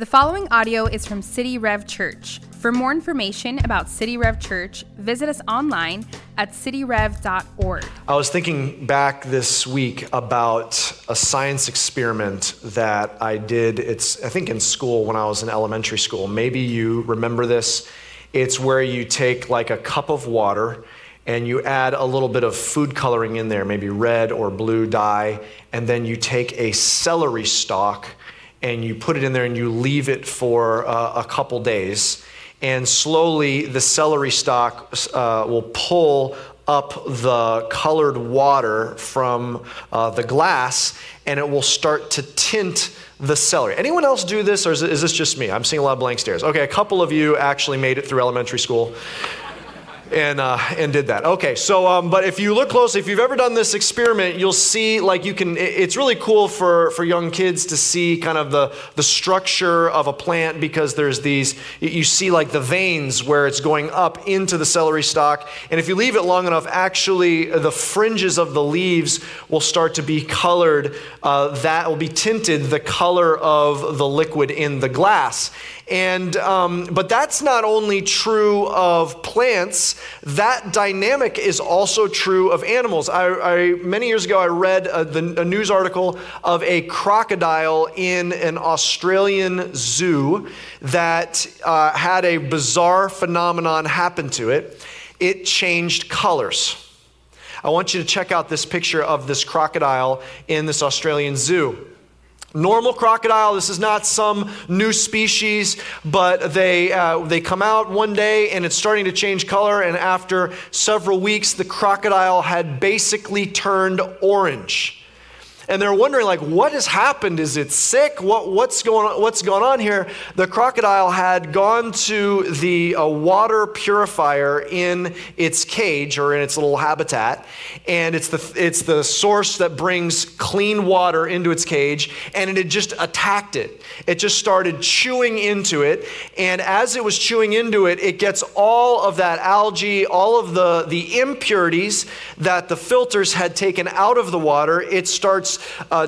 The following audio is from City Rev Church. For more information about City Rev Church, visit us online at cityrev.org. I was thinking back this week about a science experiment that I did. It's, I think, in school when I was in elementary school. Maybe you remember this. It's where you take like a cup of water and you add a little bit of food coloring in there, maybe red or blue dye, and then you take a celery stalk and you put it in there and you leave it for a couple days. And slowly the celery stalk will pull up the colored water from the glass, and it will start to tint the celery. Anyone else do this, or is this just me? I'm seeing a lot of blank stares. Okay, a couple of you actually made it through elementary school and did that. Okay, so, but if you look closely, if you've ever done this experiment, you'll see, like, you can, it's really cool for young kids to see kind of the structure of a plant, because there's these, you see like the veins where it's going up into the celery stalk. And if you leave it long enough, actually the fringes of the leaves will start to be colored, that will be tinted the color of the liquid in the glass. And but that's not only true of plants, that dynamic is also true of animals. I many years ago, I read a news article of a crocodile in an Australian zoo that had a bizarre phenomenon happen to it. It changed colors. I want you to check out this picture of this crocodile in this Australian zoo. Normal crocodile, this is not some new species, but they come out one day and it's starting to change color, and after several weeks, the crocodile had basically turned orange. And they're wondering, like, what has happened? Is it sick? What's going on here? The crocodile had gone to the water purifier in its cage, or in its little habitat, and it's the source that brings clean water into its cage, and it had just attacked it. It just started chewing into it, and as it was chewing into it, it gets all of that algae, all of the impurities that the filters had taken out of the water. It starts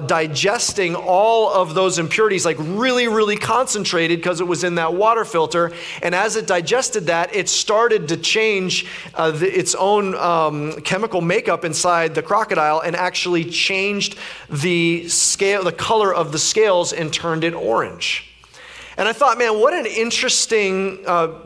digesting all of those impurities, like really, really concentrated, because it was in that water filter. And as it digested that, it started to change its own chemical makeup inside the crocodile, and actually changed the scale, the color of the scales, and turned it orange. And I thought, man, what an interesting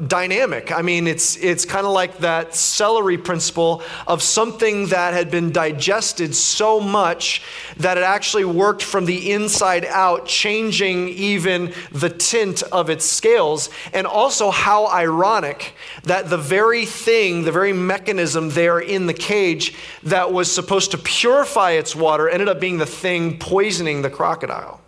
dynamic. I mean, it's kind of like that celery principle of something that had been digested so much that it actually worked from the inside out, changing even the tint of its scales. And also how ironic that the very mechanism there in the cage that was supposed to purify its water ended up being the thing poisoning the crocodile.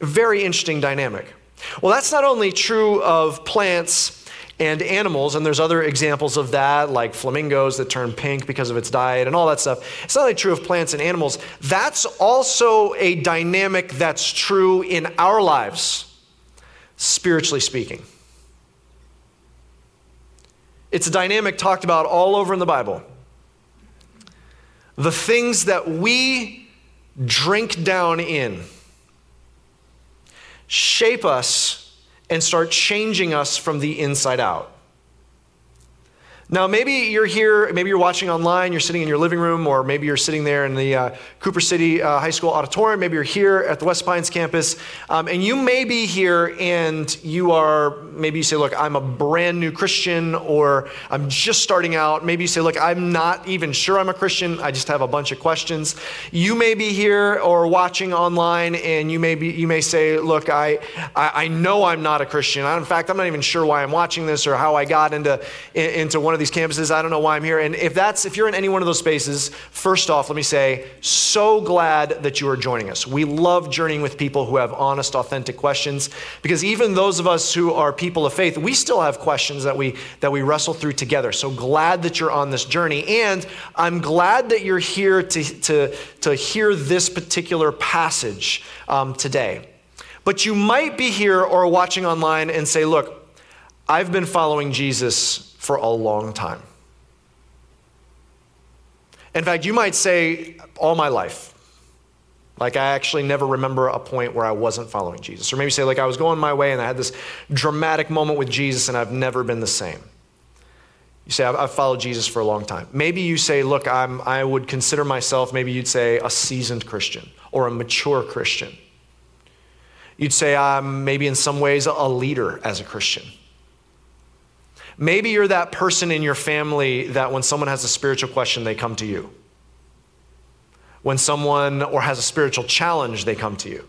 Very interesting dynamic. Well, that's not only true of plants and animals, and there's other examples of that, like flamingos that turn pink because of its diet and all that stuff. It's not only true of plants and animals. That's also a dynamic that's true in our lives, spiritually speaking. It's a dynamic talked about all over in the Bible. The things that we drink down in shape us and start changing us from the inside out. Now, maybe you're here, maybe you're watching online, you're sitting in your living room, or maybe you're sitting there in the Cooper City High School Auditorium, maybe you're here at the West Pines campus, and you may be here and maybe you say, look, I'm a brand new Christian, or I'm just starting out. Maybe you say, look, I'm not even sure I'm a Christian, I just have a bunch of questions. You may be here or watching online, and you may say, look, I know I'm not a Christian. In fact, I'm not even sure why I'm watching this or how I got into one of these campuses. I don't know why I'm here. And if you're in any one of those spaces, first off, let me say, so glad that you are joining us. We love journeying with people who have honest, authentic questions, because even those of us who are people of faith, we still have questions that we wrestle through together. So glad that you're on this journey. And I'm glad that you're here to hear this particular passage today. But you might be here or watching online and say, look, I've been following Jesus for a long time. In fact, you might say, all my life. Like I actually never remember a point where I wasn't following Jesus. Or maybe say like I was going my way and I had this dramatic moment with Jesus and I've never been the same. You say, I've followed Jesus for a long time. Maybe you say, look, I would consider myself, maybe you'd say a seasoned Christian or a mature Christian. You'd say I'm maybe in some ways a leader as a Christian. Maybe you're that person in your family that when someone has a spiritual question, they come to you. When someone or has a spiritual challenge, they come to you.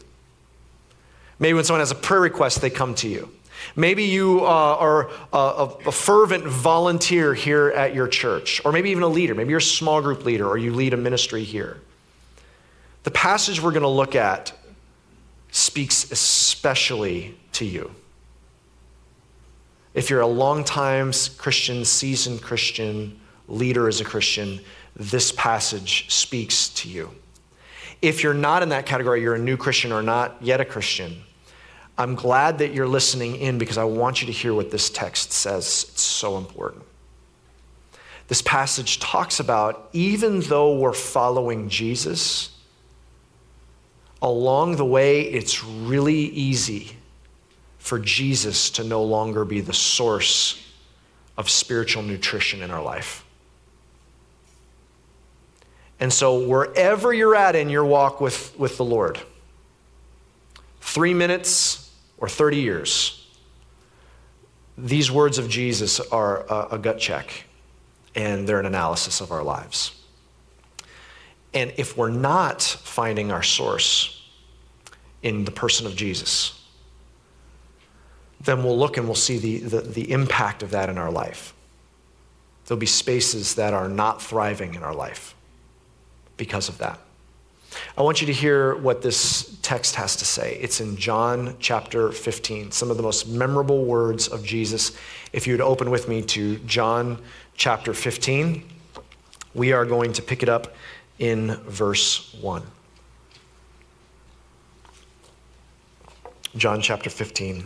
Maybe when someone has a prayer request, they come to you. Maybe you are a fervent volunteer here at your church, or maybe even a leader. Maybe you're a small group leader, or you lead a ministry here. The passage we're going to look at speaks especially to you. If you're a long-time Christian, seasoned Christian, leader as a Christian, this passage speaks to you. If you're not in that category, you're a new Christian or not yet a Christian, I'm glad that you're listening in because I want you to hear what this text says. It's so important. This passage talks about even though we're following Jesus, along the way, it's really easy for Jesus to no longer be the source of spiritual nutrition in our life. And so wherever you're at in your walk with the Lord, 3 minutes or 30 years, these words of Jesus are a gut check, and they're an analysis of our lives. And if we're not finding our source in the person of Jesus, then we'll look and we'll see the impact of that in our life. There'll be spaces that are not thriving in our life because of that. I want you to hear what this text has to say. It's in John chapter 15, some of the most memorable words of Jesus. If you would open with me to John chapter 15, we are going to pick it up in verse 1. John chapter 15,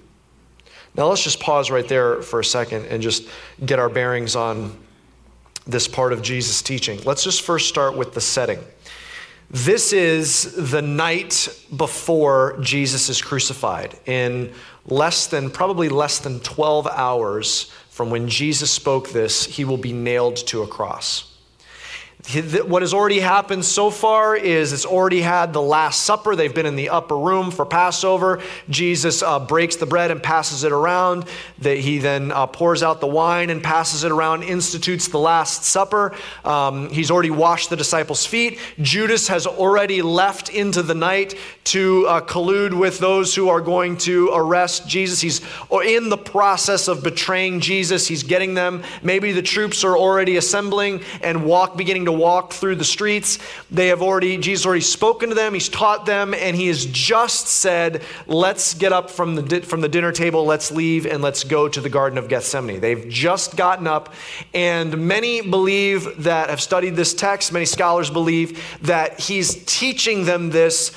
Now let's just pause right there for a second and just get our bearings on this part of Jesus' teaching. Let's just first start with the setting. This is the night before Jesus is crucified. In probably less than 12 hours from when Jesus spoke this, he will be nailed to a cross. What has already happened so far is it's already had the Last Supper. They've been in the upper room for Passover. Jesus breaks the bread and passes it around. He then pours out the wine and passes it around, institutes the Last Supper. He's already washed the disciples' feet. Judas has already left into the night to collude with those who are going to arrest Jesus. He's in the process of betraying Jesus. He's getting them. Maybe the troops are already assembling and beginning to walk through the streets. Jesus already spoken to them. He's taught them, and he has just said, let's get up from the dinner table. Let's leave and let's go to the Garden of Gethsemane. They've just gotten up, and many believe that have studied this text. Many scholars believe that he's teaching them this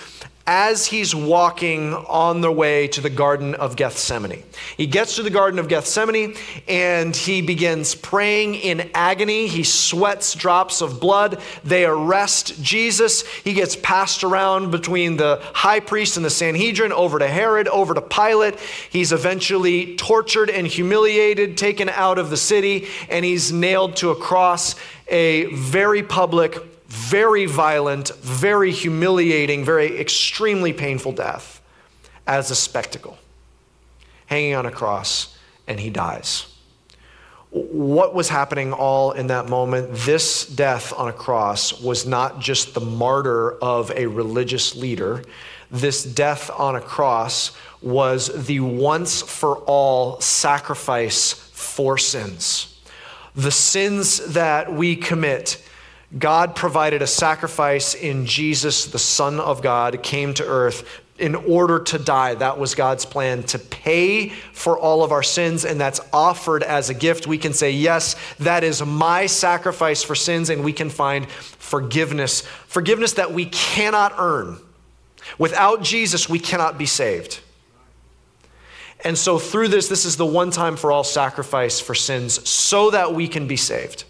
as he's walking on their way to the Garden of Gethsemane. He gets to the Garden of Gethsemane and he begins praying in agony. He sweats drops of blood. They arrest Jesus. He gets passed around between the high priest and the Sanhedrin, over to Herod, over to Pilate. He's eventually tortured and humiliated, taken out of the city, and he's nailed to a cross, a very public, very violent, very humiliating, very extremely painful death as a spectacle. Hanging on a cross, and he dies. What was happening all in that moment? This death on a cross was not just the martyr of a religious leader. This death on a cross was the once for all sacrifice for sins. The sins that we commit, God provided a sacrifice in Jesus, the Son of God, came to earth in order to die. That was God's plan, to pay for all of our sins, and that's offered as a gift. We can say, yes, that is my sacrifice for sins, and we can find forgiveness. Forgiveness that we cannot earn. Without Jesus, we cannot be saved. And so through this is the one time for all sacrifice for sins so that we can be saved.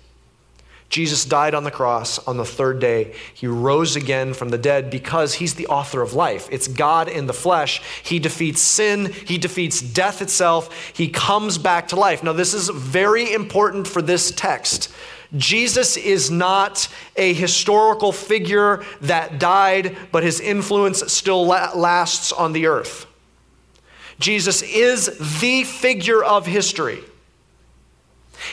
Jesus died on the cross on the third day. He rose again from the dead because he's the author of life. It's God in the flesh. He defeats sin. He defeats death itself. He comes back to life. Now, this is very important for this text. Jesus is not a historical figure that died, but his influence still lasts on the earth. Jesus is the figure of history.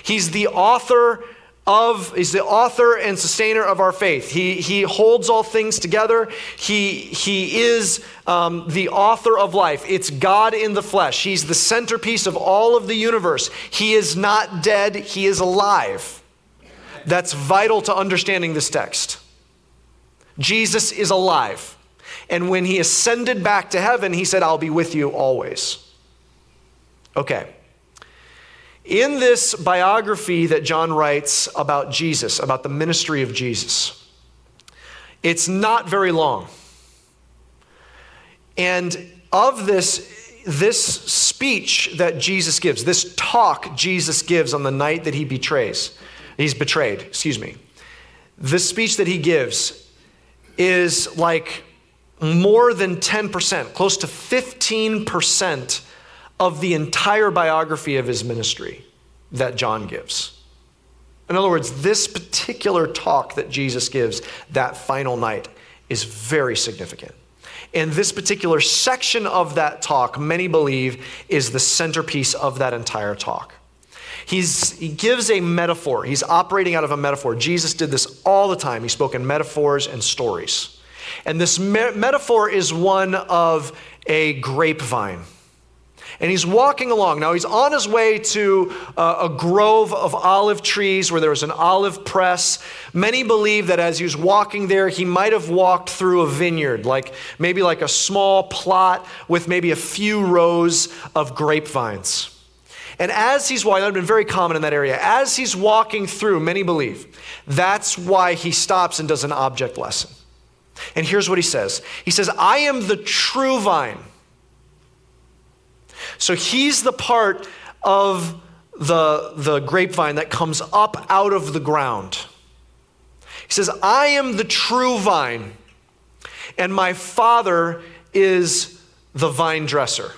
He's the author and sustainer of our faith. He holds all things together. He is the author of life. It's God in the flesh. He's the centerpiece of all of the universe. He is not dead. He is alive. That's vital to understanding this text. Jesus is alive. And when he ascended back to heaven, he said, I'll be with you always. Okay. In this biography that John writes about Jesus, about the ministry of Jesus, it's not very long. And of this speech that Jesus gives, this talk Jesus gives on the night that he's betrayed, this speech that he gives is like more than 10%, close to 15% of the entire biography of his ministry that John gives. In other words, this particular talk that Jesus gives that final night is very significant. And this particular section of that talk, many believe, is the centerpiece of that entire talk. He gives a metaphor. He's operating out of a metaphor. Jesus did this all the time. He spoke in metaphors and stories. And this metaphor is one of a grapevine. And he's walking along. Now, he's on his way to a grove of olive trees where there was an olive press. Many believe that as he was walking there, he might have walked through a vineyard, like a small plot with maybe a few rows of grapevines. And as he's walking, that would have been very common in that area. As he's walking through, many believe, that's why he stops and does an object lesson. And here's what he says. He says, I am the true vine. So he's the part of the grapevine that comes up out of the ground. He says, I am the true vine, and my Father is the vine dresser.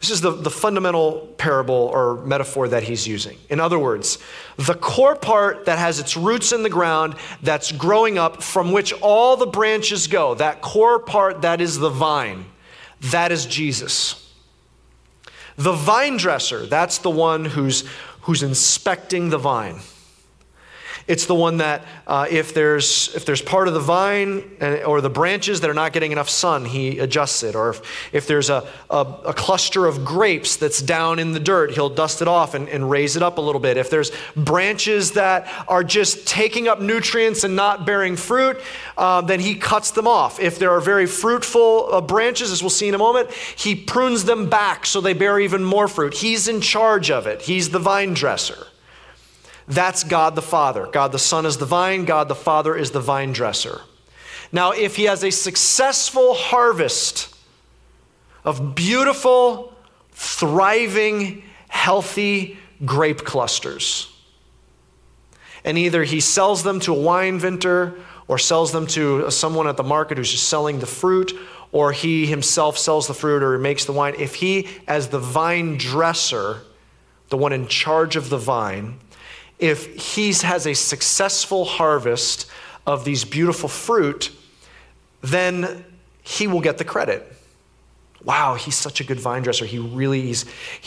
This is the fundamental parable or metaphor that he's using. In other words, the core part that has its roots in the ground, that's growing up, from which all the branches go, that core part that is the vine, that is Jesus. The vine dresser, that's the one who's inspecting the vine. It's the one that if there's part of the vine or the branches that are not getting enough sun, he adjusts it. Or if there's a cluster of grapes that's down in the dirt, he'll dust it off and raise it up a little bit. If there's branches that are just taking up nutrients and not bearing fruit, then he cuts them off. If there are very fruitful branches, as we'll see in a moment, he prunes them back so they bear even more fruit. He's in charge of it. He's the vine dresser. That's God the Father. God the Son is the vine. God the Father is the vine dresser. Now, if he has a successful harvest of beautiful, thriving, healthy grape clusters, and either he sells them to a wine vendor or sells them to someone at the market who's just selling the fruit, or he himself sells the fruit or makes the wine, if he, as the vine dresser, the one in charge of the vine, if he has a successful harvest of these beautiful fruit, then he will get the credit. Wow, he's such a good vine dresser. He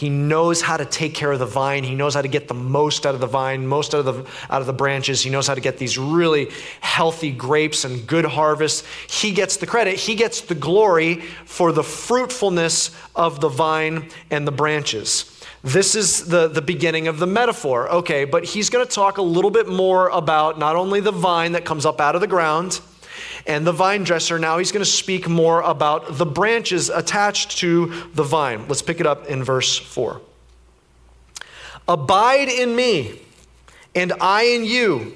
knows how to take care of the vine. He knows how to get the most out of the vine, most out of the branches. He knows how to get these really healthy grapes and good harvests. He gets the credit. He gets the glory for the fruitfulness of the vine and the branches. This is the beginning of the metaphor. Okay, but he's going to talk a little bit more about not only the vine that comes up out of the ground and the vine dresser. Now he's going to speak more about the branches attached to the vine. Let's pick it up in verse 4. Abide in me, and I in you.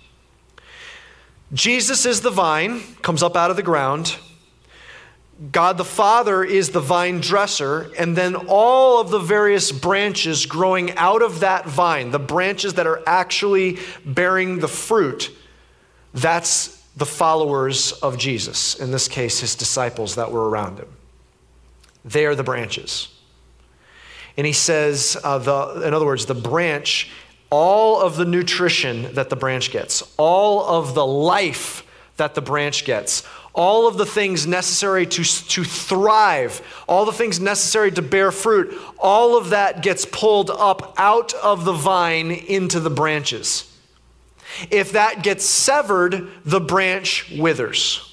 Jesus is the vine, comes up out of the ground. God the Father is the vine dresser, and then all of the various branches growing out of that vine, the branches that are actually bearing the fruit, that's the followers of Jesus, in this case, his disciples that were around him. They are the branches. And he says, in other words, the branch, all of the nutrition that the branch gets, all of the life that the branch gets, all of the things necessary to thrive, all the things necessary to bear fruit, all of that gets pulled up out of the vine into the branches. If that gets severed, the branch withers.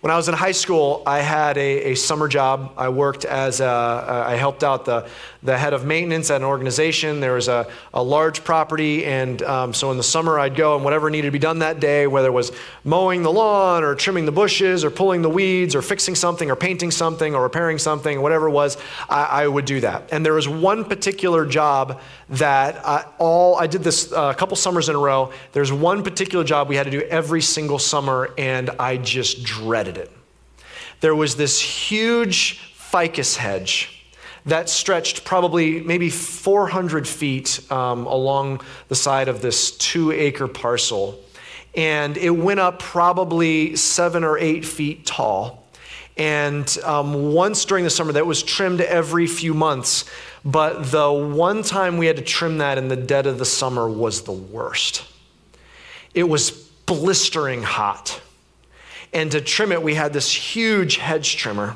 When I was in high school, I had a summer job. I worked I helped out the head of maintenance at an organization. There was a large property, and so in the summer I'd go, and whatever needed to be done that day, whether it was mowing the lawn or trimming the bushes or pulling the weeds or fixing something or painting something or repairing something, whatever it was, I would do that. And there was one particular job that I did this a couple summers in a row. There's one particular job we had to do every single summer, and I just dreaded it. There was this huge ficus hedge that stretched maybe 400 feet along the side of this 2-acre parcel. And it went up probably 7 or 8 feet tall. And once during the summer, that was trimmed every few months. But the one time we had to trim that in the dead of the summer was the worst. It was blistering hot. And to trim it, we had this huge hedge trimmer.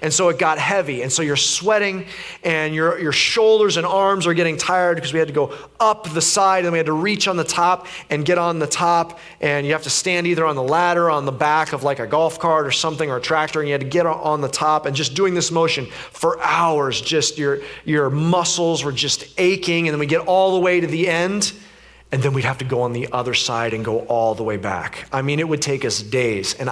And so it got heavy. And so you're sweating, and your shoulders and arms are getting tired because we had to go up the side, and we had to reach on the top and get on the top. And you have to stand either on the ladder or on the back of like a golf cart or something or a tractor, and you had to get on the top. And just doing this motion for hours, just your muscles were just aching. And then we get all the way to the end. And then we'd have to go on the other side and go all the way back. I mean, it would take us days. And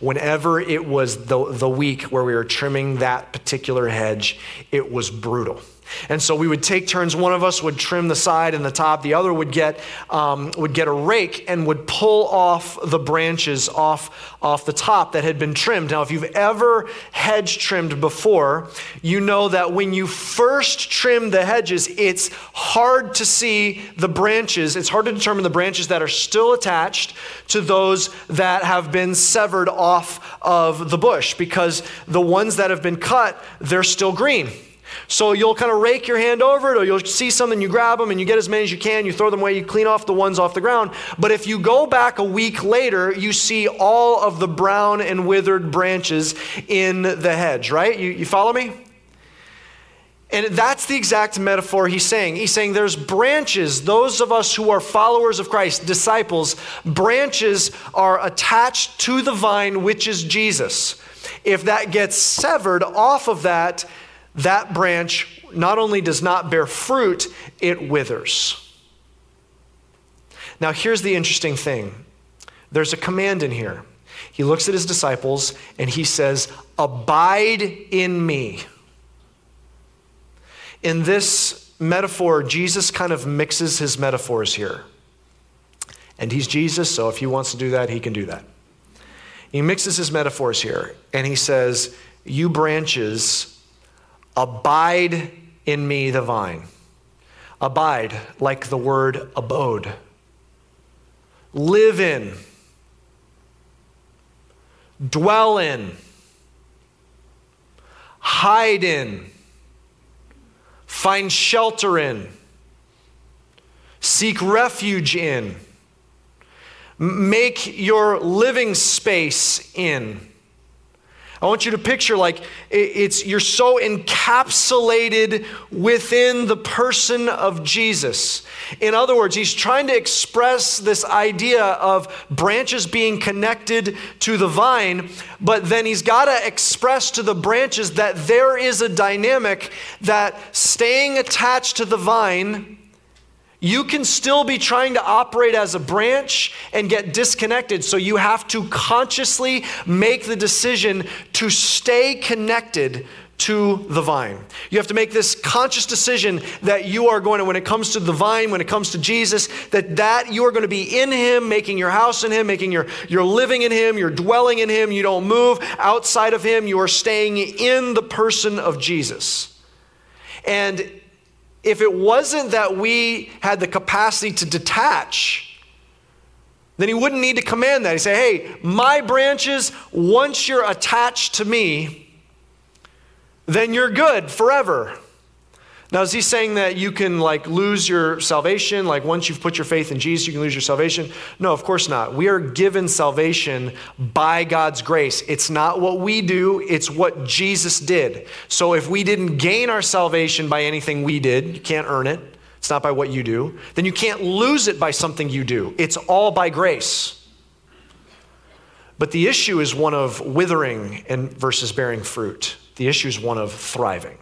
whenever it was the week where we were trimming that particular hedge, it was brutal. And so we would take turns. One of us would trim the side and the top. The other would get a rake and would pull off the branches off the top that had been trimmed. Now, if you've ever hedge trimmed before, you know that when you first trim the hedges, it's hard to see the branches. It's hard to determine the branches that are still attached to those that have been severed off of the bush, because the ones that have been cut, they're still green. So you'll kind of rake your hand over it, or you'll see something, you grab them, and you get as many as you can, you throw them away, you clean off the ones off the ground. But if you go back a week later, you see all of the brown and withered branches in the hedge, right? You follow me? And that's the exact metaphor he's saying. He's saying there's branches. Those of us who are followers of Christ, disciples, branches are attached to the vine, which is Jesus. If that gets severed off of that branch not only does not bear fruit, it withers. Now, here's the interesting thing. There's a command in here. He looks at his disciples and he says, "Abide in me." In this metaphor, Jesus kind of mixes his metaphors here. And he's Jesus, so if he wants to do that, he can do that. He mixes his metaphors here and he says, "You branches, abide in me, the vine." Abide, like the word abode. Live in. Dwell in. Hide in. find shelter in, seek refuge in, make your living space in. I want you to picture like it's you're so encapsulated within the person of Jesus. In other words, he's trying to express this idea of branches being connected to the vine, but then he's got to express to the branches that there is a dynamic that staying attached to the vine, you can still be trying to operate as a branch and get disconnected. So you have to consciously make the decision to stay connected to the vine. You have to make this conscious decision that you are going to, when it comes to the vine, when it comes to Jesus, that you are going to be in him, making your house in him, making your living in him, your dwelling in him. You don't move outside of him. You are staying in the person of Jesus. And if it wasn't that we had the capacity to detach, then he wouldn't need to command that. He'd say, hey, my branches, once you're attached to me, then you're good forever. Now, is he saying that you can lose your salvation? Once you've put your faith in Jesus, you can lose your salvation? No, of course not. We are given salvation by God's grace. It's not what we do, it's what Jesus did. So if we didn't gain our salvation by anything we did, you can't earn it, it's not by what you do, then you can't lose it by something you do. It's all by grace. But the issue is one of withering and versus bearing fruit. The issue is one of thriving.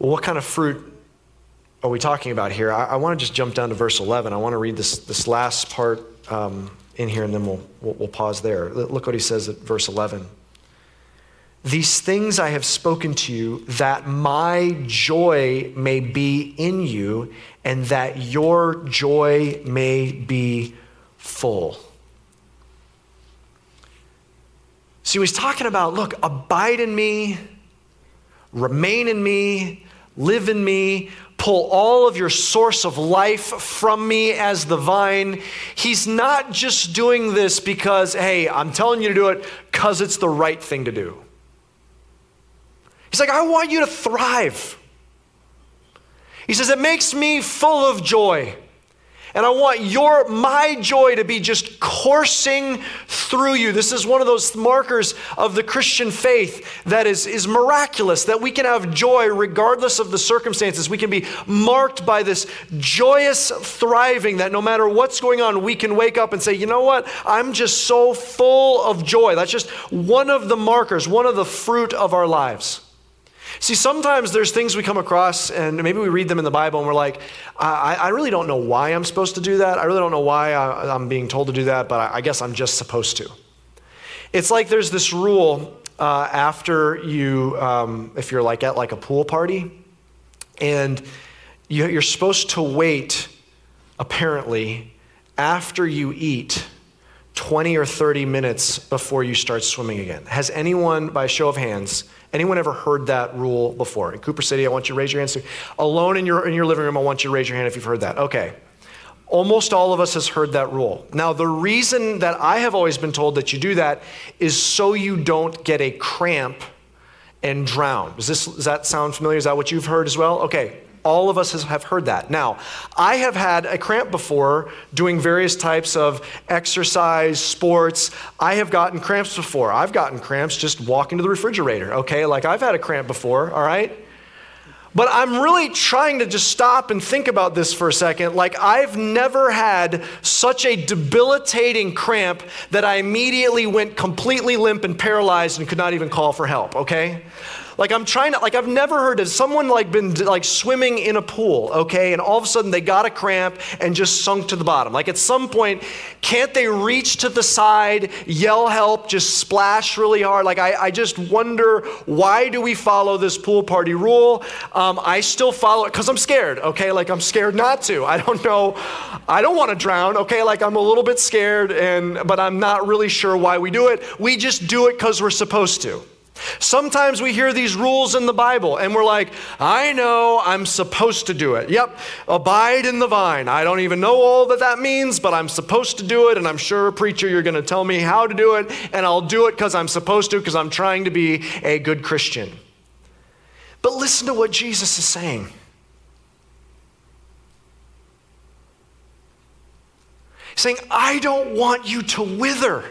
Well, what kind of fruit are we talking about here? I want to just jump down to verse 11. I want to read this last part in here, and then we'll pause there. Look what he says at verse 11. These things I have spoken to you, that my joy may be in you, and that your joy may be full. See, he's talking about, look, abide in me, remain in me, live in me, pull all of your source of life from me as the vine. He's not just doing this because, hey, I'm telling you to do it because it's the right thing to do. He's like, I want you to thrive. He says, it makes me full of joy. And I want my joy to be just coursing through you. This is one of those markers of the Christian faith that is miraculous, that we can have joy regardless of the circumstances. We can be marked by this joyous thriving that no matter what's going on, we can wake up and say, you know what? I'm just so full of joy. That's just one of the markers, one of the fruit of our lives. See, sometimes there's things we come across and maybe we read them in the Bible and we're like, I really don't know why I'm supposed to do that. I really don't know why I'm being told to do that, but I guess I'm just supposed to. It's like there's this rule after you, if you're at a pool party and you're supposed to wait, apparently, after you eat 20 or 30 minutes before you start swimming again. Has anyone, by a show of hands, anyone ever heard that rule before? In Cooper City, I want you to raise your hands. Alone in your living room, I want you to raise your hand if you've heard that. Okay. Almost all of us has heard that rule. Now, the reason that I have always been told that you do that is so you don't get a cramp and drown. Does that sound familiar? Is that what you've heard as well? Okay. All of us have heard that. Now, I have had a cramp before doing various types of exercise, sports. I have gotten cramps before. I've gotten cramps just walking to the refrigerator, okay? I've had a cramp before, all right? But I'm really trying to just stop and think about this for a second. I've never had such a debilitating cramp that I immediately went completely limp and paralyzed and could not even call for help, okay? I'm trying to, I've never heard of someone been swimming in a pool, okay? And all of a sudden they got a cramp and just sunk to the bottom. At some point, can't they reach to the side, yell help, just splash really hard? I just wonder, why do we follow this pool party rule? I still follow it because I'm scared, okay? I'm scared not to. I don't know. I don't want to drown, okay? I'm a little bit scared, but I'm not really sure why we do it. We just do it because we're supposed to. Sometimes we hear these rules in the Bible and we're like, I know I'm supposed to do it. Yep, abide in the vine. I don't even know all that means, but I'm supposed to do it, and I'm sure, preacher, you're going to tell me how to do it, and I'll do it because I'm supposed to, because I'm trying to be a good Christian. But listen to what Jesus is saying. He's saying, I don't want you to wither.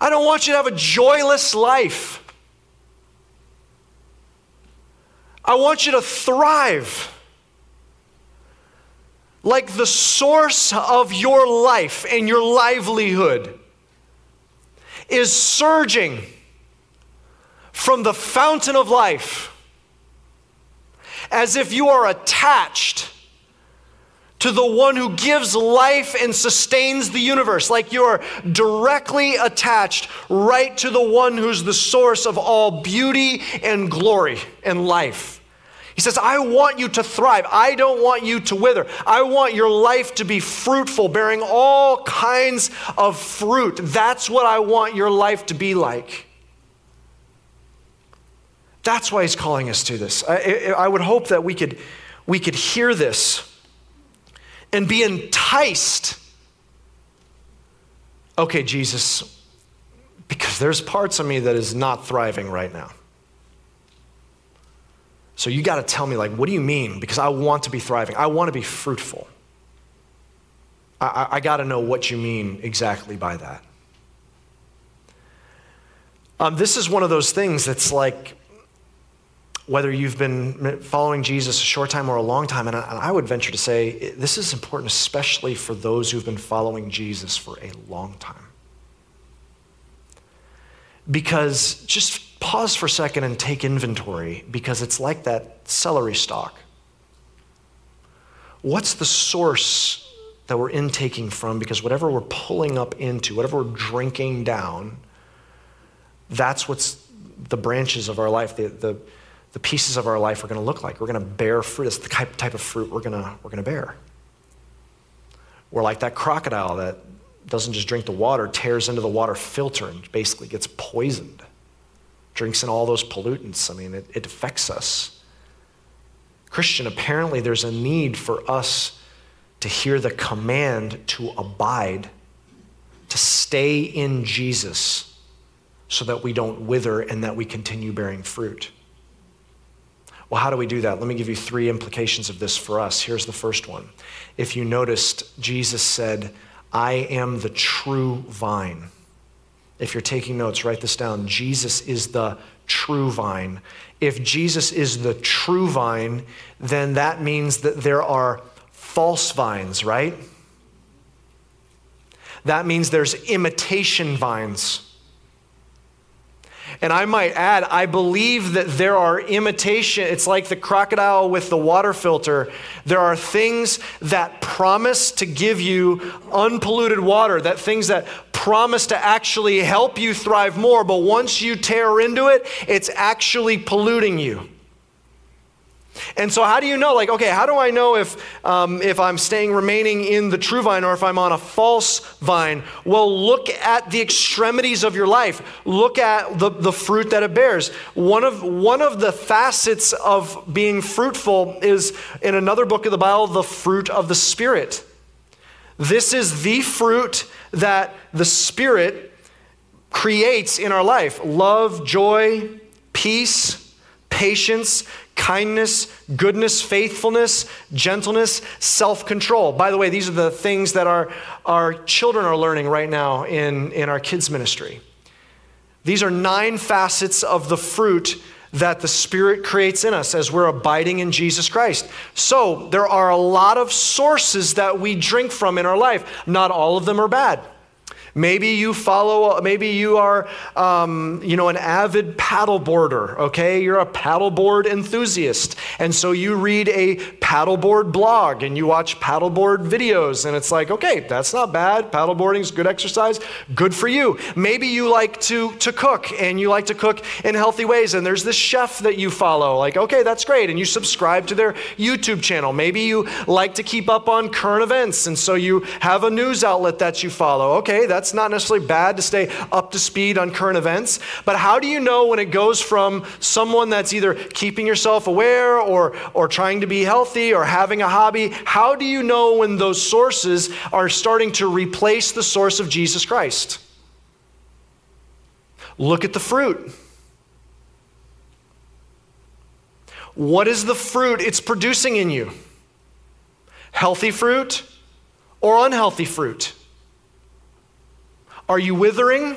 I don't want you to have a joyless life. I want you to thrive. Like the source of your life and your livelihood is surging from the fountain of life, as if you are attached to the one who gives life and sustains the universe, like you are directly attached right to the one who's the source of all beauty and glory and life. He says, I want you to thrive. I don't want you to wither. I want your life to be fruitful, bearing all kinds of fruit. That's what I want your life to be like. That's why he's calling us to this. I would hope that we could hear this and be enticed. Okay, Jesus, because there's parts of me that is not thriving right now. So you got to tell me, like, what do you mean? Because I want to be thriving. I want to be fruitful. I got to know what you mean exactly by that. This is one of those things that's like, whether you've been following Jesus a short time or a long time, and I would venture to say this is important, especially for those who've been following Jesus for a long time. Because just pause for a second and take inventory, because it's like that celery stalk. What's the source that we're intaking from? Because whatever we're pulling up into, whatever we're drinking down, that's what's the branches of our life, the pieces of our life are going to look like. We're going to bear fruit. It's the type of fruit we're going to bear. We're like that crocodile that doesn't just drink the water, tears into the water filter and basically gets poisoned. Drinks in all those pollutants. I mean, it affects us. Christian, apparently there's a need for us to hear the command to abide, to stay in Jesus so that we don't wither and that we continue bearing fruit. Well, how do we do that? Let me give you three implications of this for us. Here's the first one. If you noticed, Jesus said, I am the true vine. If you're taking notes, write this down. Jesus is the true vine. If Jesus is the true vine, then that means that there are false vines, right? That means there's imitation vines. And I might add, I believe that there are imitation. It's like the crocodile with the water filter. There are things that promise to give you unpolluted water, that things that promise to actually help you thrive more, but once you tear into it, it's actually polluting you. And so how do you know, like, okay, how do I know if I'm remaining in the true vine or if I'm on a false vine? Well, look at the extremities of your life. Look at the fruit that it bears. One of the facets of being fruitful is, in another book of the Bible, the fruit of the Spirit. This is the fruit that the Spirit creates in our life. Love, joy, peace, patience, kindness, goodness, faithfulness, gentleness, self-control. By the way, these are the things that our children are learning right now in our kids' ministry. These are 9 facets of the fruit that the Spirit creates in us as we're abiding in Jesus Christ. So there are a lot of sources that we drink from in our life. Not all of them are bad. Maybe you are, an avid paddleboarder, okay? You're a paddleboard enthusiast. And so you read a paddleboard blog and you watch paddleboard videos and it's like, okay, that's not bad. Paddleboarding's good exercise, good for you. Maybe you like to cook and you like to cook in healthy ways and there's this chef that you follow, like, okay, that's great. And you subscribe to their YouTube channel. Maybe you like to keep up on current events and so you have a news outlet that you follow. Okay, that's not necessarily bad to stay up to speed on current events, but how do you know when it goes from someone that's either keeping yourself aware or trying to be healthy or having a hobby? How do you know when those sources are starting to replace the source of Jesus Christ? Look at the fruit. What is the fruit it's producing in you? Healthy fruit or unhealthy fruit? Are you withering?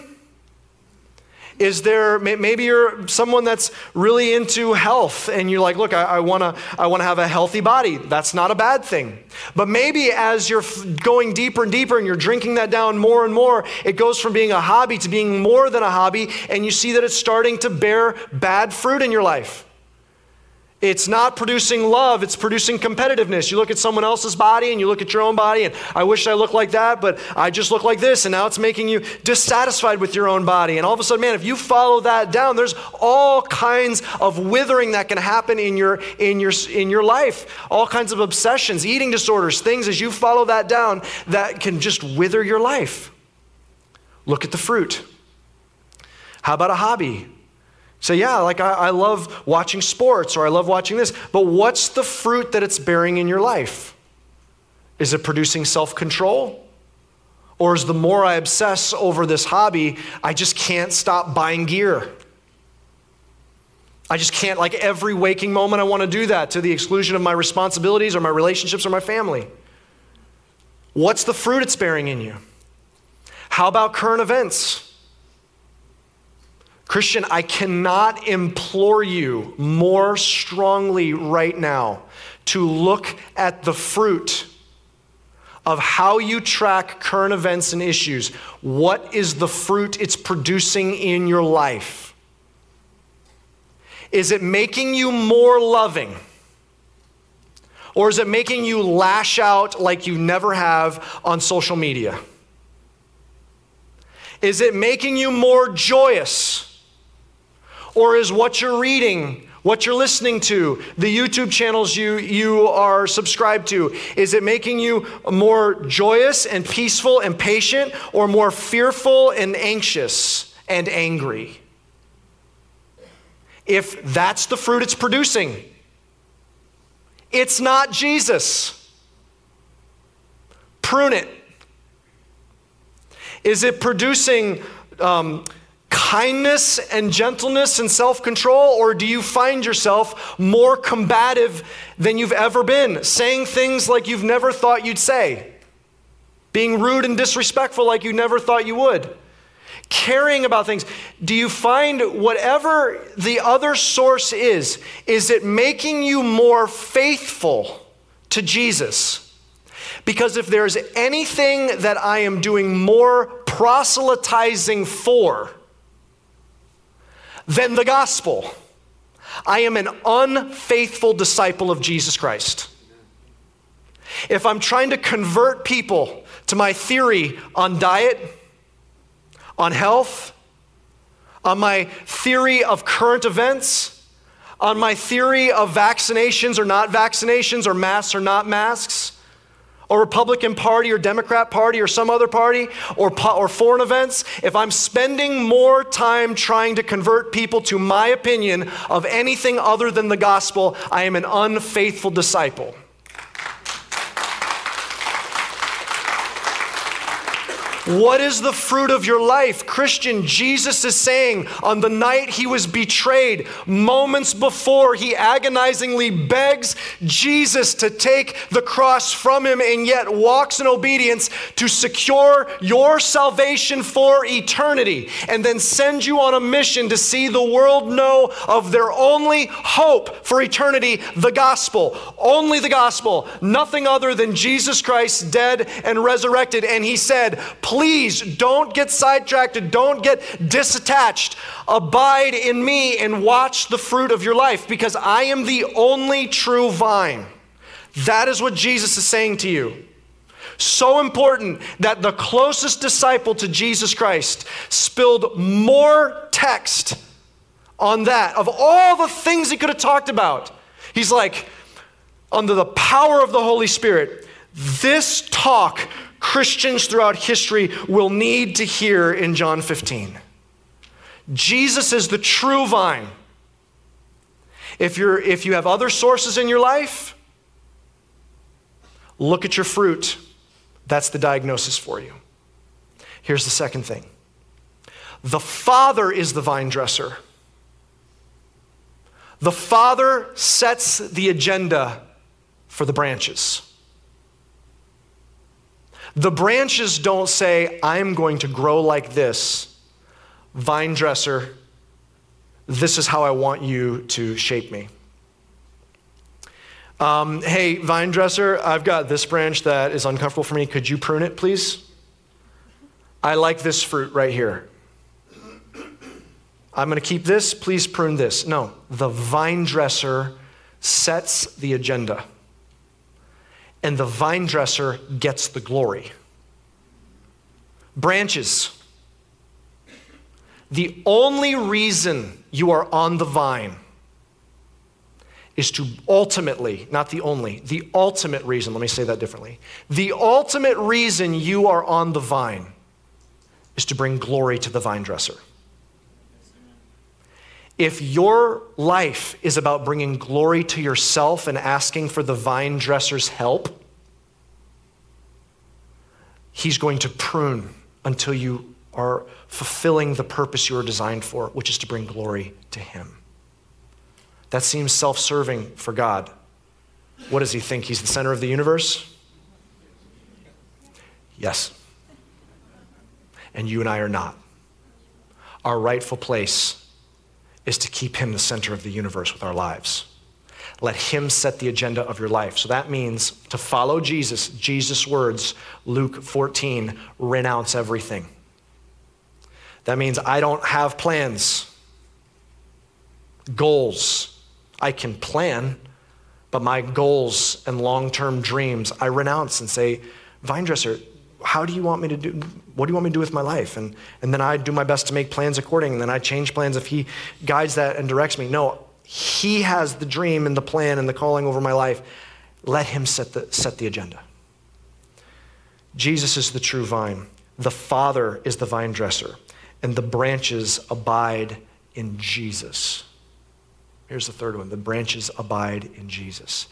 Is there, maybe you're someone that's really into health and you're like, look, I wanna have a healthy body. That's not a bad thing. But maybe as you're going deeper and deeper and you're drinking that down more and more, it goes from being a hobby to being more than a hobby, and you see that it's starting to bear bad fruit in your life. It's not producing love, it's producing competitiveness. You look at someone else's body and you look at your own body and I wish I looked like that, but I just look like this, and now it's making you dissatisfied with your own body. And all of a sudden, man, if you follow that down, there's all kinds of withering that can happen in your life. All kinds of obsessions, eating disorders, things as you follow that down that can just wither your life. Look at the fruit. How about a hobby? Say, so yeah, like I love watching sports, or I love watching this, but what's the fruit that it's bearing in your life? Is it producing self-control? Or is the more I obsess over this hobby, I just can't stop buying gear? I just can't, like every waking moment I want to do that to the exclusion of my responsibilities or my relationships or my family. What's the fruit it's bearing in you? How about current events? Christian, I cannot implore you more strongly right now to look at the fruit of how you track current events and issues. What is the fruit it's producing in your life? Is it making you more loving? Or is it making you lash out like you never have on social media? Is it making you more joyous? Or is what you're reading, what you're listening to, the YouTube channels you are subscribed to, is it making you more joyous and peaceful and patient, or more fearful and anxious and angry? If that's the fruit it's producing, it's not Jesus. Prune it. Is it producing kindness and gentleness and self-control, or do you find yourself more combative than you've ever been, saying things like you've never thought you'd say, being rude and disrespectful like you never thought you would, caring about things? Do you find whatever the other source is it making you more faithful to Jesus? Because if there's anything that I am doing more proselytizing for than the gospel, I am an unfaithful disciple of Jesus Christ. If I'm trying to convert people to my theory on diet, on health, on my theory of current events, on my theory of vaccinations or not vaccinations, or masks or not masks, or Republican Party or Democrat Party or some other party, or foreign events, if I'm spending more time trying to convert people to my opinion of anything other than the gospel, I am an unfaithful disciple. What is the fruit of your life? Christian, Jesus is saying on the night he was betrayed, moments before, he agonizingly begs Jesus to take the cross from him, and yet walks in obedience to secure your salvation for eternity, and then send you on a mission to see the world know of their only hope for eternity, the gospel. Only the gospel, nothing other than Jesus Christ dead and resurrected. And he said, please don't get sidetracked. Don't get disattached. Abide in me and watch the fruit of your life, because I am the only true vine. That is what Jesus is saying to you. So important that the closest disciple to Jesus Christ spilled more text on that. Of all the things he could have talked about, he's like, under the power of the Holy Spirit, this talk Christians throughout history will need to hear in John 15. Jesus is the true vine. If you have other sources in your life, look at your fruit. That's the diagnosis for you. Here's the second thing. The Father is the vine dresser. The Father sets the agenda for the branches. The branches don't say, I'm going to grow like this. Vine dresser, this is how I want you to shape me. Hey, vine dresser, I've got this branch that is uncomfortable for me. Could you prune it, please? I like this fruit right here. I'm going to keep this. Please prune this. No, the vine dresser sets the agenda. And the vine dresser gets the glory. Branches. The only reason you are on the vine is to ultimately, not the only, the ultimate reason, let me say that differently. The ultimate reason you are on the vine is to bring glory to the vine dresser. If your life is about bringing glory to yourself and asking for the vine dresser's help, he's going to prune until you are fulfilling the purpose you were designed for, which is to bring glory to him. That seems self-serving for God. What does he think? He's the center of the universe? Yes. And you and I are not. Our rightful place is to keep him the center of the universe with our lives. Let him set the agenda of your life. So that means to follow Jesus, Jesus' words, Luke 14, renounce everything. That means I don't have plans, goals. I can plan, but my goals and long-term dreams, I renounce and say, vine dresser, how do you want me to do, what do you want me to do with my life? And then I do my best to make plans according, and then I change plans if he guides that and directs me. No, he has the dream and the plan and the calling over my life. Let him set the agenda. Jesus is the true vine. The Father is the vine dresser, and the branches abide in Jesus. Here's the third one. The branches abide in Jesus.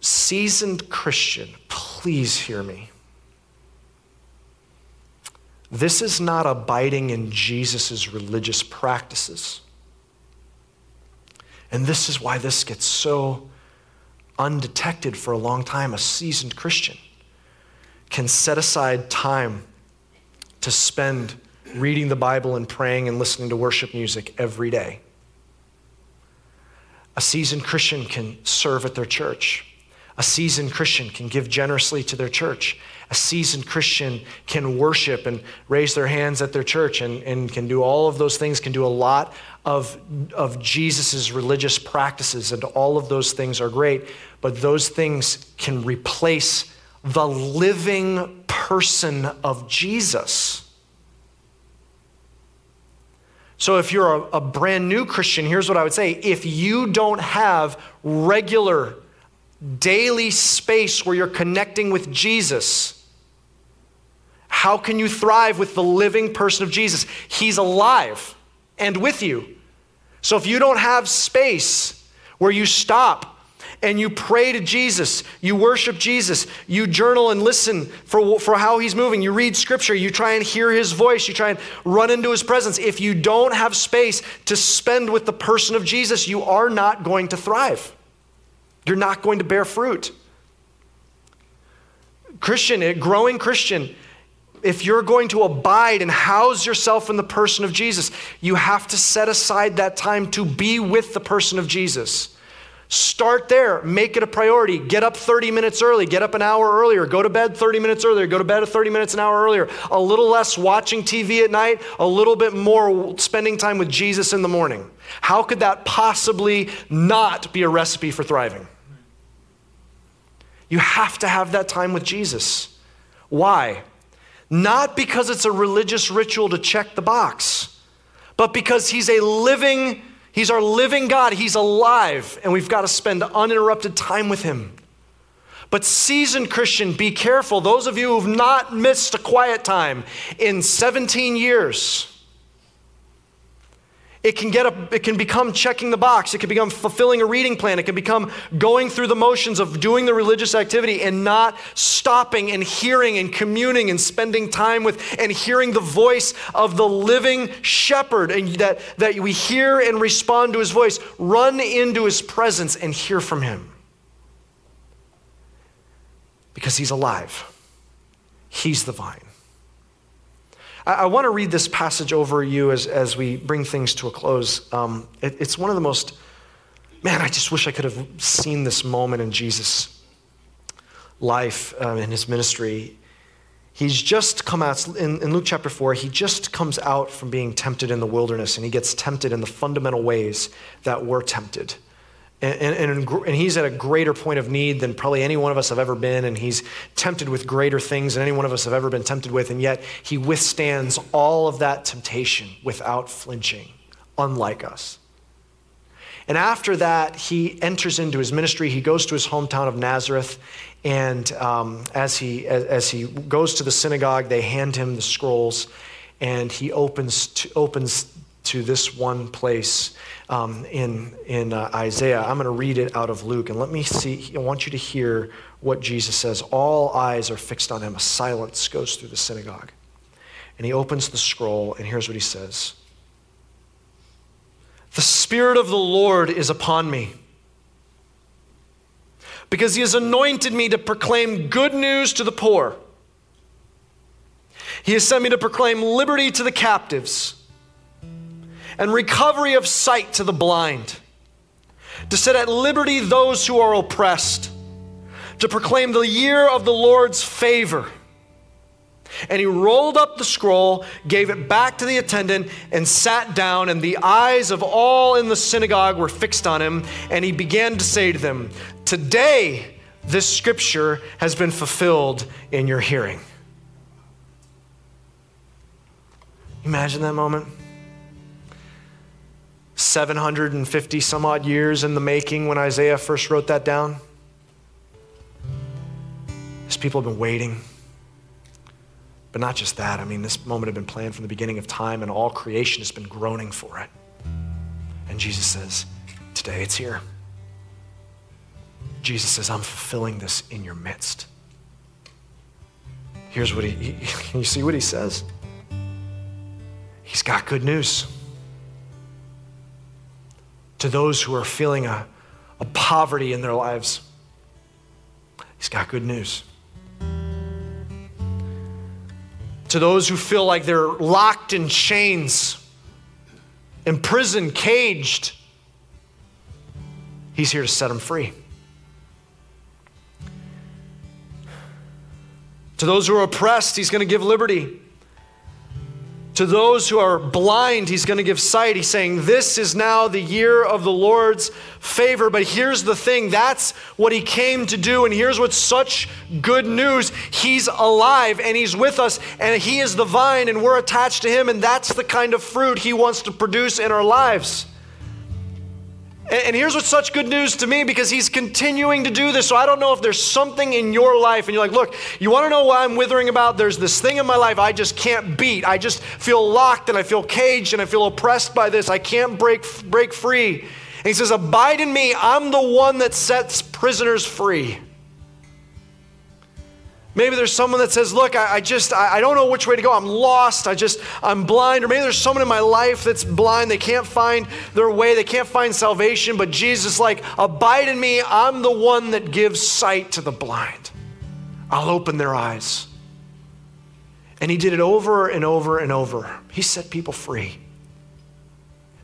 Seasoned Christian, please hear me. This is not abiding in Jesus' religious practices. And this is why this gets so undetected for a long time. A seasoned Christian can set aside time to spend reading the Bible and praying and listening to worship music every day. A seasoned Christian can serve at their church. A seasoned Christian can give generously to their church. A seasoned Christian can worship and raise their hands at their church and can do all of those things, can do a lot of Jesus' religious practices, and all of those things are great, but those things can replace the living person of Jesus. So if you're a brand new Christian, here's what I would say. If you don't have regular daily space where you're connecting with Jesus, how can you thrive with the living person of Jesus? He's alive and with you. So if you don't have space where you stop and you pray to Jesus, you worship Jesus, you journal and listen for how he's moving, you read scripture, you try and hear his voice, you try and run into his presence. If you don't have space to spend with the person of Jesus, you are not going to thrive. You're not going to bear fruit. Christian, growing Christian, if you're going to abide and house yourself in the person of Jesus, you have to set aside that time to be with the person of Jesus. Start there, make it a priority. Get up 30 minutes early, get up an hour earlier, go to bed 30 minutes earlier, go to bed 30 minutes an hour earlier. A little less watching TV at night, a little bit more spending time with Jesus in the morning. How could that possibly not be a recipe for thriving? You have to have that time with Jesus. Why? Not because it's a religious ritual to check the box, but because he's our living God. He's alive, and we've got to spend uninterrupted time with him. But seasoned Christian, be careful. Those of you who've not missed a quiet time in 17 years, It can become checking the box. It can become fulfilling a reading plan. It can become going through the motions of doing the religious activity and not stopping and hearing and communing and spending time with and hearing the voice of the living shepherd, and that we hear and respond to his voice, run into his presence and hear from him. Because he's alive. He's the vine. I want to read this passage over you as we bring things to a close. It's one of the most, I just wish I could have seen this moment in Jesus' life, in his ministry. He's just come out, in Luke chapter 4, he just comes out from being tempted in the wilderness, and he gets tempted in the fundamental ways that we're tempted. And he's at a greater point of need than probably any one of us have ever been, and he's tempted with greater things than any one of us have ever been tempted with, and yet he withstands all of that temptation without flinching, unlike us. And after that, he enters into his ministry. He goes to his hometown of Nazareth, and as he goes to the synagogue, they hand him the scrolls, and he opens to this one place in Isaiah. I'm going to read it out of Luke, and let me see. I want you to hear what Jesus says. All eyes are fixed on him. A silence goes through the synagogue. And he opens the scroll, and here's what he says. The Spirit of the Lord is upon me, because he has anointed me to proclaim good news to the poor. He has sent me to proclaim liberty to the captives, and recovery of sight to the blind, to set at liberty those who are oppressed, to proclaim the year of the Lord's favor. And he rolled up the scroll, gave it back to the attendant, and sat down, and the eyes of all in the synagogue were fixed on him, and he began to say to them, "Today this scripture has been fulfilled in your hearing." Imagine that moment. 750 some odd years in the making when Isaiah first wrote that down. His people have been waiting. But not just that. I mean, this moment had been planned from the beginning of time, and all creation has been groaning for it. And Jesus says, today it's here. Jesus says, I'm fulfilling this in your midst. Here's what you see what he says? He's got good news. To those who are feeling a poverty in their lives, he's got good news. To those who feel like they're locked in chains, imprisoned, caged, he's here to set them free. To those who are oppressed, he's going to give liberty. To those who are blind, he's going to give sight. He's saying, this is now the year of the Lord's favor. But here's the thing, that's what he came to do. And here's what's such good news. He's alive, and he's with us, and he is the vine, and we're attached to him. And that's the kind of fruit he wants to produce in our lives. And here's what's such good news to me, because he's continuing to do this. So I don't know if there's something in your life and you're like, look, you want to know why I'm withering about? There's this thing in my life I just can't beat. I just feel locked, and I feel caged, and I feel oppressed by this. I can't break free. And he says, abide in me. I'm the one that sets prisoners free. Maybe there's someone that says, look, I don't know which way to go. I'm lost. I'm blind. Or maybe there's someone in my life that's blind. They can't find their way. They can't find salvation. But Jesus, abide in me. I'm the one that gives sight to the blind. I'll open their eyes. And he did it over and over and over. He set people free. And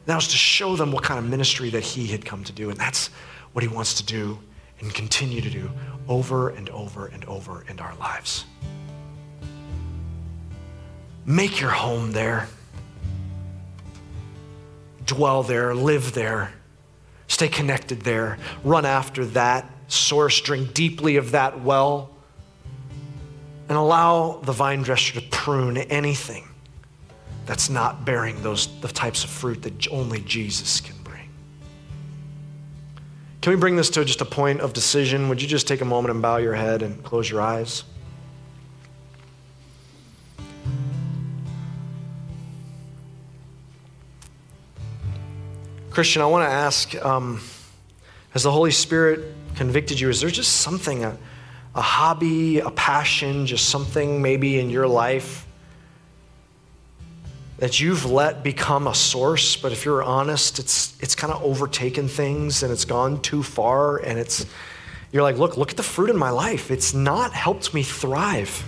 that was to show them what kind of ministry that he had come to do. And that's what he wants to do and continue to do over and over and over in our lives. Make your home there. Dwell there, live there, stay connected there, run after that source, drink deeply of that well, and allow the vine dresser to prune anything that's not bearing the types of fruit that only Jesus can. Can we bring this to just a point of decision? Would you just take a moment and bow your head and close your eyes? Christian, I want to ask, has the Holy Spirit convicted you? Is there just something, a hobby, a passion, just something maybe in your life that you've let become a source, but if you're honest, it's kind of overtaken things and it's gone too far, and you're like, look at the fruit in my life. It's not helped me thrive.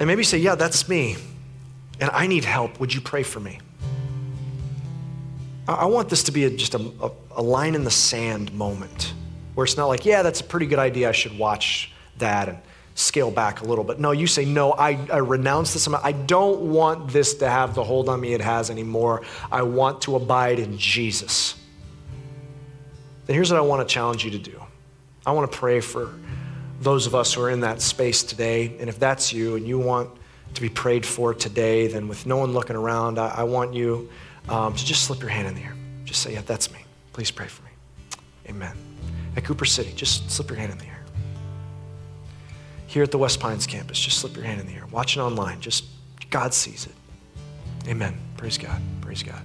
And maybe you say, yeah, that's me, and I need help. Would you pray for me? I want this to be just a line in the sand moment where it's not like, yeah, that's a pretty good idea. I should watch that and scale back a little bit. No, you say, no, I renounce this. I don't want this to have the hold on me it has anymore. I want to abide in Jesus. Then here's what I want to challenge you to do. I want to pray for those of us who are in that space today. And if that's you and you want to be prayed for today, then with no one looking around, I want you to just slip your hand in the air. Just say, yeah, that's me. Please pray for me. Amen. At Cooper City, just slip your hand in the air. Here at the West Pines campus, just slip your hand in the air. Watching online, just God sees it. Amen. Praise God. Praise God.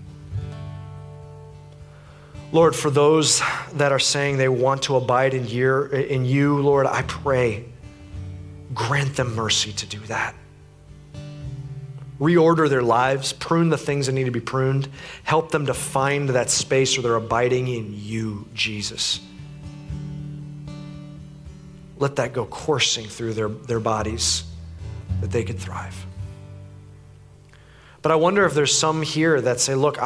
Lord, for those that are saying they want to abide in you, Lord, I pray, grant them mercy to do that. Reorder their lives, prune the things that need to be pruned, help them to find that space where they're abiding in you, Jesus. Let that go coursing through their bodies, that they could thrive. But I wonder if there's some here that say, look,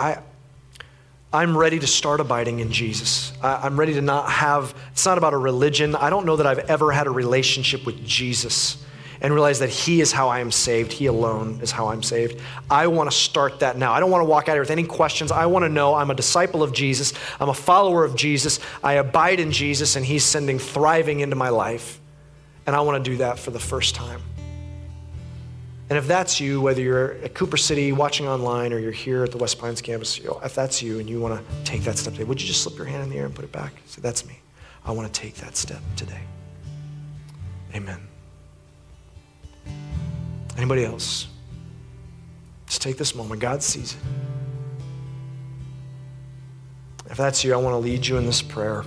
I'm ready to start abiding in Jesus. I'm ready to not have, it's not about a religion. I don't know that I've ever had a relationship with Jesus and realize that he is how I am saved. He alone is how I'm saved. I want to start that now. I don't want to walk out here with any questions. I want to know I'm a disciple of Jesus. I'm a follower of Jesus. I abide in Jesus, and he's sending thriving into my life. And I want to do that for the first time. And if that's you, whether you're at Cooper City watching online or you're here at the West Pines campus, if that's you and you want to take that step today, would you just slip your hand in the air and put it back? Say, that's me. I want to take that step today. Amen. Anybody else? Just take this moment. God sees it. If that's you, I want to lead you in this prayer.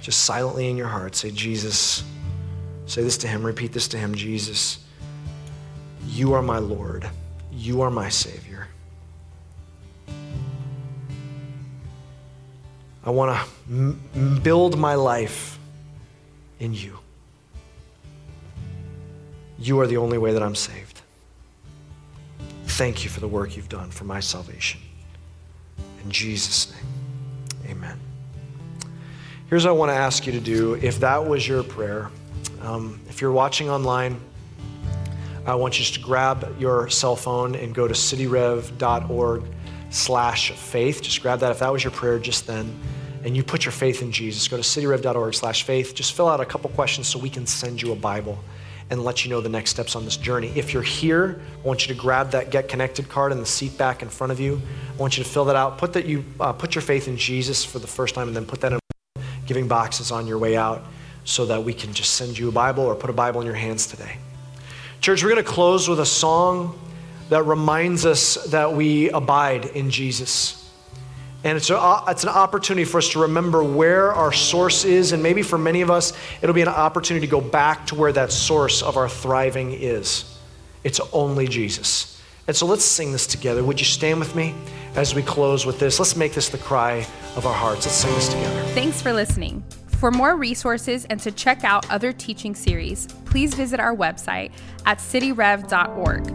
Just silently in your heart, say, Jesus, say this to him, repeat this to him, Jesus, you are my Lord. You are my Savior. I want to build my life in you. You are the only way that I'm saved. Thank you for the work you've done for my salvation. In Jesus' name, amen. Here's what I want to ask you to do. If that was your prayer, if you're watching online, I want you just to grab your cell phone and go to cityrev.org/faith. Just grab that. If that was your prayer just then, and you put your faith in Jesus, go to cityrev.org/faith. Just fill out a couple questions so we can send you a Bible and let you know the next steps on this journey. If you're here, I want you to grab that Get Connected card in the seat back in front of you. I want you to fill that out. Put your faith in Jesus for the first time, and then put that in giving boxes on your way out so that we can just send you a Bible or put a Bible in your hands today. Church, we're going to close with a song that reminds us that we abide in Jesus. And it's an opportunity for us to remember where our source is, and maybe for many of us, it'll be an opportunity to go back to where that source of our thriving is. It's only Jesus. And so let's sing this together. Would you stand with me as we close with this? Let's make this the cry of our hearts. Let's sing this together. Thanks for listening. For more resources and to check out other teaching series, please visit our website at cityrev.org.